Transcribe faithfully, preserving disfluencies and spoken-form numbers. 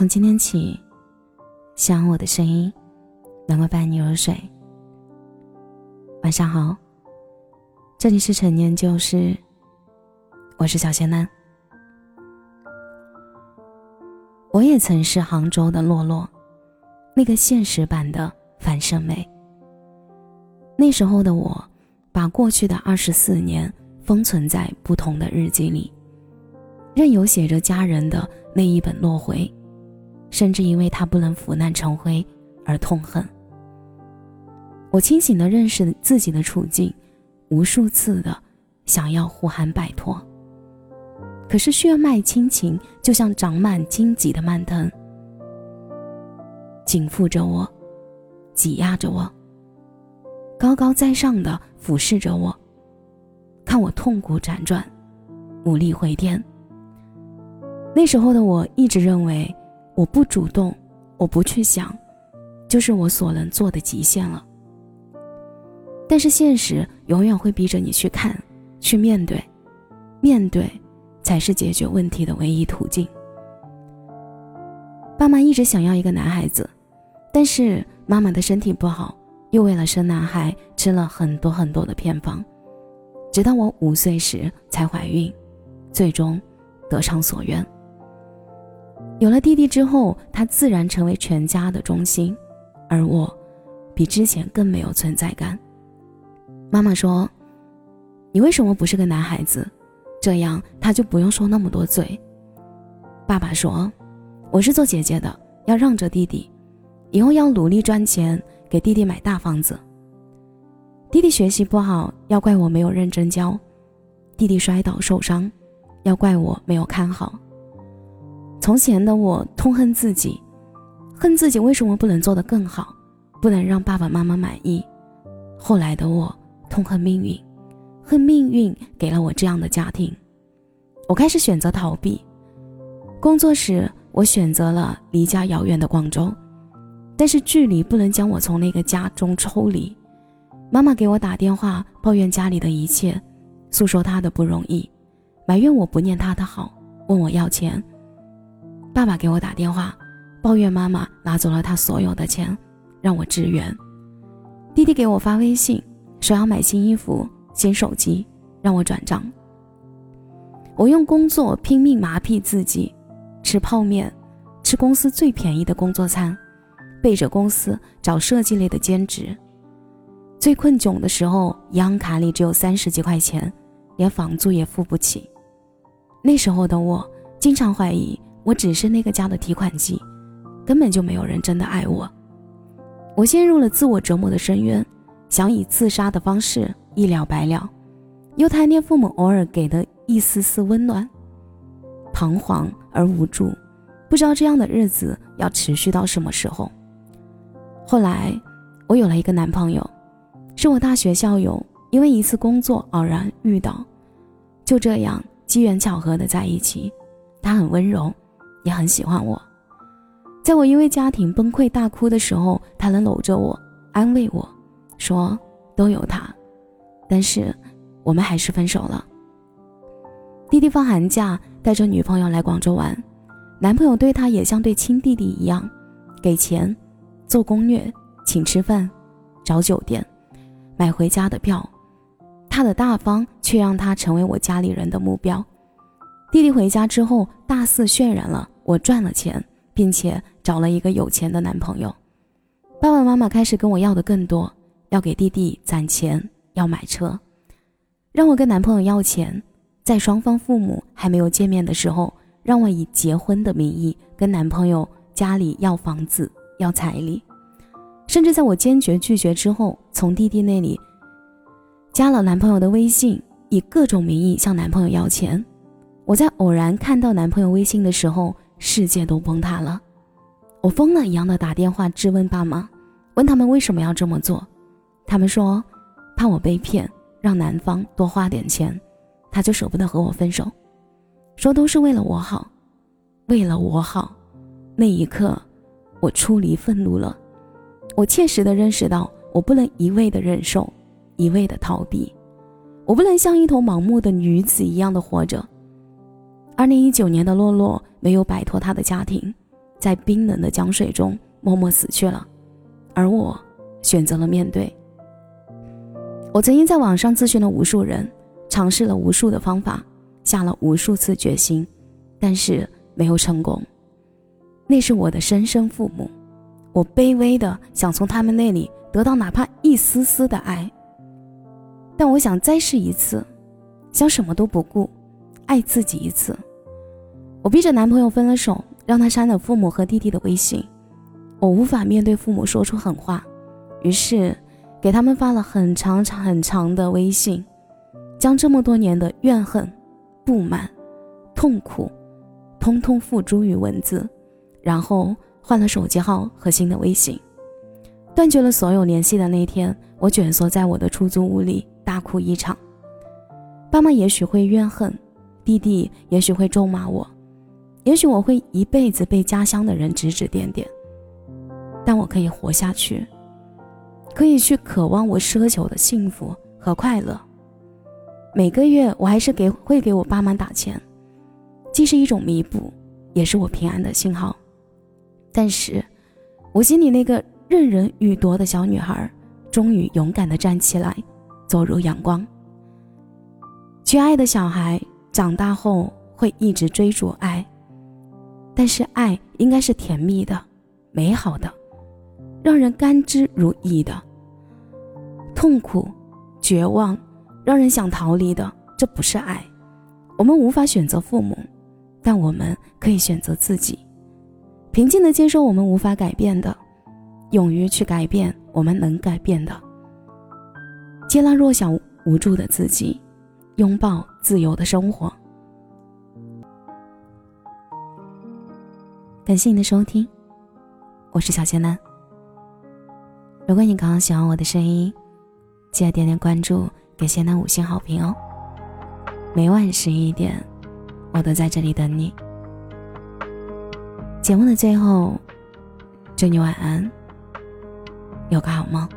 从今天起，希望我的声音能够伴你入睡。晚上好，这里是陈年旧事，我是小仙男。我也曾是杭州的洛洛，那个现实版的樊胜美。那时候的我，把过去的二十四年封存在不同的日记里，任由写着家人的那一本落回，甚至因为他不能腐烂成灰而痛恨。我清醒地认识自己的处境，无数次的想要呼喊摆脱，可是血脉亲情就像长满荆棘的蔓藤，紧缚着我，挤压着我，高高在上的俯视着我，看我痛苦辗转，无力回天。那时候的我一直认为，我不主动，我不去想，就是我所能做的极限了。但是现实永远会逼着你去看，去面对，面对才是解决问题的唯一途径。爸妈一直想要一个男孩子，但是妈妈的身体不好，又为了生男孩吃了很多很多的偏方，直到我五岁时才怀孕，最终得偿所愿。有了弟弟之后，他自然成为全家的中心，而我比之前更没有存在感。妈妈说，你为什么不是个男孩子，这样他就不用受那么多罪。爸爸说，我是做姐姐的，要让着弟弟，以后要努力赚钱，给弟弟买大房子。弟弟学习不好，要怪我没有认真教；弟弟摔倒受伤，要怪我没有看好。从前的我痛恨自己，恨自己为什么不能做得更好，不能让爸爸妈妈满意。后来的我痛恨命运，恨命运给了我这样的家庭。我开始选择逃避。工作时，我选择了离家遥远的广州，但是距离不能将我从那个家中抽离。妈妈给我打电话，抱怨家里的一切，诉说她的不容易，埋怨我不念她的好，问我要钱。爸爸给我打电话，抱怨妈妈拿走了他所有的钱，让我支援。弟弟给我发微信，说要买新衣服、新手机，让我转账。我用工作拼命麻痹自己，吃泡面，吃公司最便宜的工作餐，背着公司找设计类的兼职。最困窘的时候，银行卡里只有三十几块钱，连房租也付不起。那时候的我，经常怀疑我只是那个家的提款机，根本就没有人真的爱我。我陷入了自我折磨的深渊，想以自杀的方式一了百了，又贪恋父母偶尔给的一丝丝温暖，彷徨而无助，不知道这样的日子要持续到什么时候。后来，我有了一个男朋友，是我大学校友，因为一次工作偶然遇到，就这样机缘巧合的在一起。他很温柔，也很喜欢我。在我因为家庭崩溃大哭的时候，他能搂着我，安慰我，说都有他。但是我们还是分手了。弟弟放寒假带着女朋友来广州玩，男朋友对他也像对亲弟弟一样，给钱，做攻略，请吃饭，找酒店，买回家的票。他的大方却让他成为我家里人的目标。弟弟回家之后大肆渲染了我赚了钱，并且找了一个有钱的男朋友。爸爸妈妈开始跟我要的更多，要给弟弟攒钱，要买车，让我跟男朋友要钱。在双方父母还没有见面的时候，让我以结婚的名义跟男朋友家里要房子，要彩礼。甚至在我坚决拒绝之后，从弟弟那里加了男朋友的微信，以各种名义向男朋友要钱。我在偶然看到男朋友微信的时候，世界都崩塌了。我疯了一样的打电话质问爸妈，问他们为什么要这么做。他们说怕我被骗，让男方多花点钱，他就舍不得和我分手，说都是为了我好，为了我好。那一刻我出离愤怒了。我切实地认识到，我不能一味地忍受，一味地逃避，我不能像一头盲目的女子一样的活着。二零一九年的洛洛没有摆脱她的家庭，在冰冷的江水中默默死去了，而我选择了面对。我曾经在网上咨询了无数人，尝试了无数的方法，下了无数次决心，但是没有成功。那是我的生身父母，我卑微的想从他们那里得到哪怕一丝丝的爱，但我想再试一次，想什么都不顾，爱自己一次。我逼着男朋友分了手，让他删了父母和弟弟的微信。我无法面对父母说出狠话，于是给他们发了很长很长的微信，将这么多年的怨恨、不满、痛苦通通付诸于文字，然后换了手机号和新的微信。断绝了所有联系的那天，我蜷缩在我的出租屋里大哭一场。爸妈也许会怨恨，弟弟也许会咒骂我，也许我会一辈子被家乡的人指指点点，但我可以活下去，可以去渴望我奢求的幸福和快乐。每个月我还是给会给我爸妈打钱，既是一种弥补，也是我平安的信号。但是我心里那个任人欲夺的小女孩终于勇敢地站起来，走入阳光。去爱的小孩长大后会一直追逐爱，但是爱应该是甜蜜的、美好的、让人甘之如饴的。痛苦、绝望、让人想逃离的，这不是爱。我们无法选择父母，但我们可以选择自己，平静地接受我们无法改变的，勇于去改变我们能改变的，接纳弱小无助的自己，拥抱自由的生活。感谢你的收听，我是小仙男。如果你刚刚喜欢我的声音，记得点点关注，给仙男五星好评哦。每晚十一点，我都在这里等你。节目的最后，祝你晚安，有个好梦。